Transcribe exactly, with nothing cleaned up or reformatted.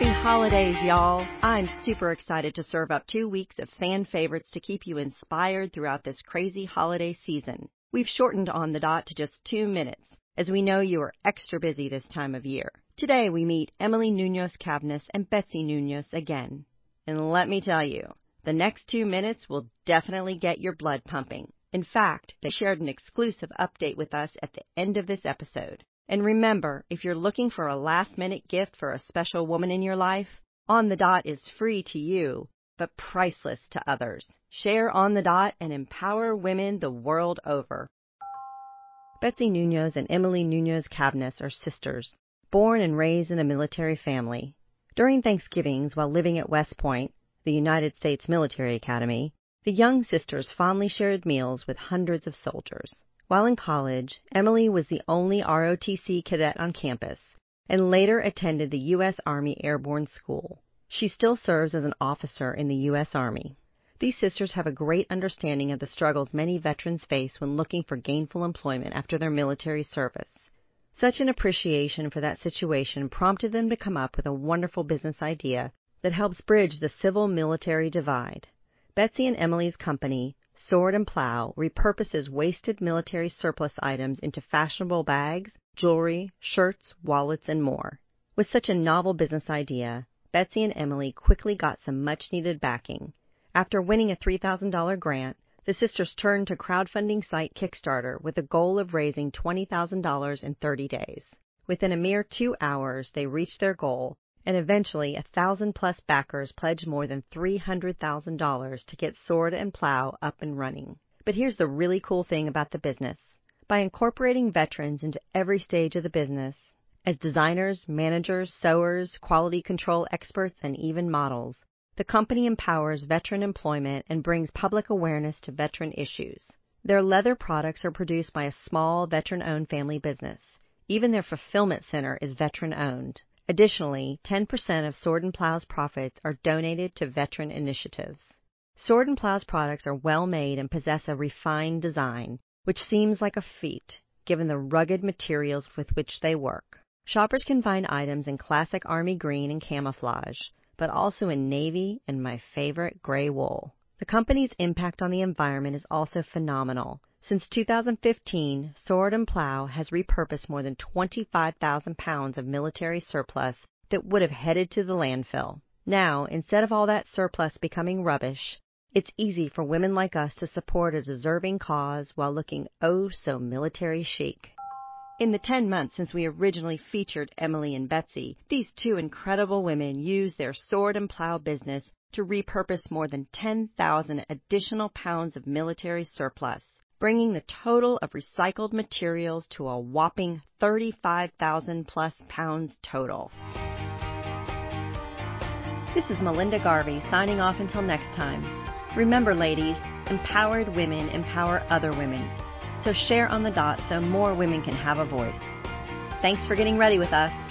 Happy holidays, y'all. I'm super excited to serve up two weeks of fan favorites to keep you inspired throughout this crazy holiday season. We've shortened On the Dot to just two minutes, as we know you are extra busy this time of year. Today we meet Emily Nunez Cabnis and Betsy Nunez again. And let me tell you, the next two minutes will definitely get your blood pumping. In fact, they shared an exclusive update with us at the end of this episode. And remember, if you're looking for a last-minute gift for a special woman in your life, On the Dot is free to you, but priceless to others. Share On the Dot and empower women the world over. Betsy Nunez and Emily Nunez Cabnis are sisters, born and raised in a military family. During Thanksgivings, while living at West Point, the United States Military Academy, the young sisters fondly shared meals with hundreds of soldiers. While in college, Emily was the only R O T C cadet on campus and later attended the U S Army Airborne School. She still serves as an officer in the U S Army. These sisters have a great understanding of the struggles many veterans face when looking for gainful employment after their military service. Such an appreciation for that situation prompted them to come up with a wonderful business idea that helps bridge the civil-military divide. Betsy and Emily's company, Sword and Plow, repurposes wasted military surplus items into fashionable bags, jewelry, shirts, wallets, and more. With such a novel business idea, Betsy and Emily quickly got some much-needed backing. After winning a three thousand dollars grant, the sisters turned to crowdfunding site Kickstarter with the goal of raising twenty thousand dollars in thirty days. Within a mere two hours, they reached their goal, and eventually one thousand plus backers pledged more than three hundred thousand dollars to get Sword and Plow up and running. But here's the really cool thing about the business. By incorporating veterans into every stage of the business, as designers, managers, sewers, quality control experts, and even models, the company empowers veteran employment and brings public awareness to veteran issues. Their leather products are produced by a small veteran-owned family business. Even their fulfillment center is veteran-owned. Additionally, ten percent of Sword and Plow's profits are donated to veteran initiatives. Sword and Plow's products are well made and possess a refined design, which seems like a feat, given the rugged materials with which they work. Shoppers can find items in classic army green and camouflage, but also in navy and my favorite, gray wool. The company's impact on the environment is also phenomenal. Since two thousand fifteen, Sword and Plow has repurposed more than twenty-five thousand pounds of military surplus that would have headed to the landfill. Now, instead of all that surplus becoming rubbish, it's easy for women like us to support a deserving cause while looking oh so military chic. In the ten months since we originally featured Emily and Betsy, these two incredible women used their Sword and Plow business to repurpose more than ten thousand additional pounds of military surplus, bringing the total of recycled materials to a whopping thirty-five thousand plus pounds total. This is Melinda Garvey signing off until next time. Remember, ladies, empowered women empower other women. So share On the Dot so more women can have a voice. Thanks for getting ready with us.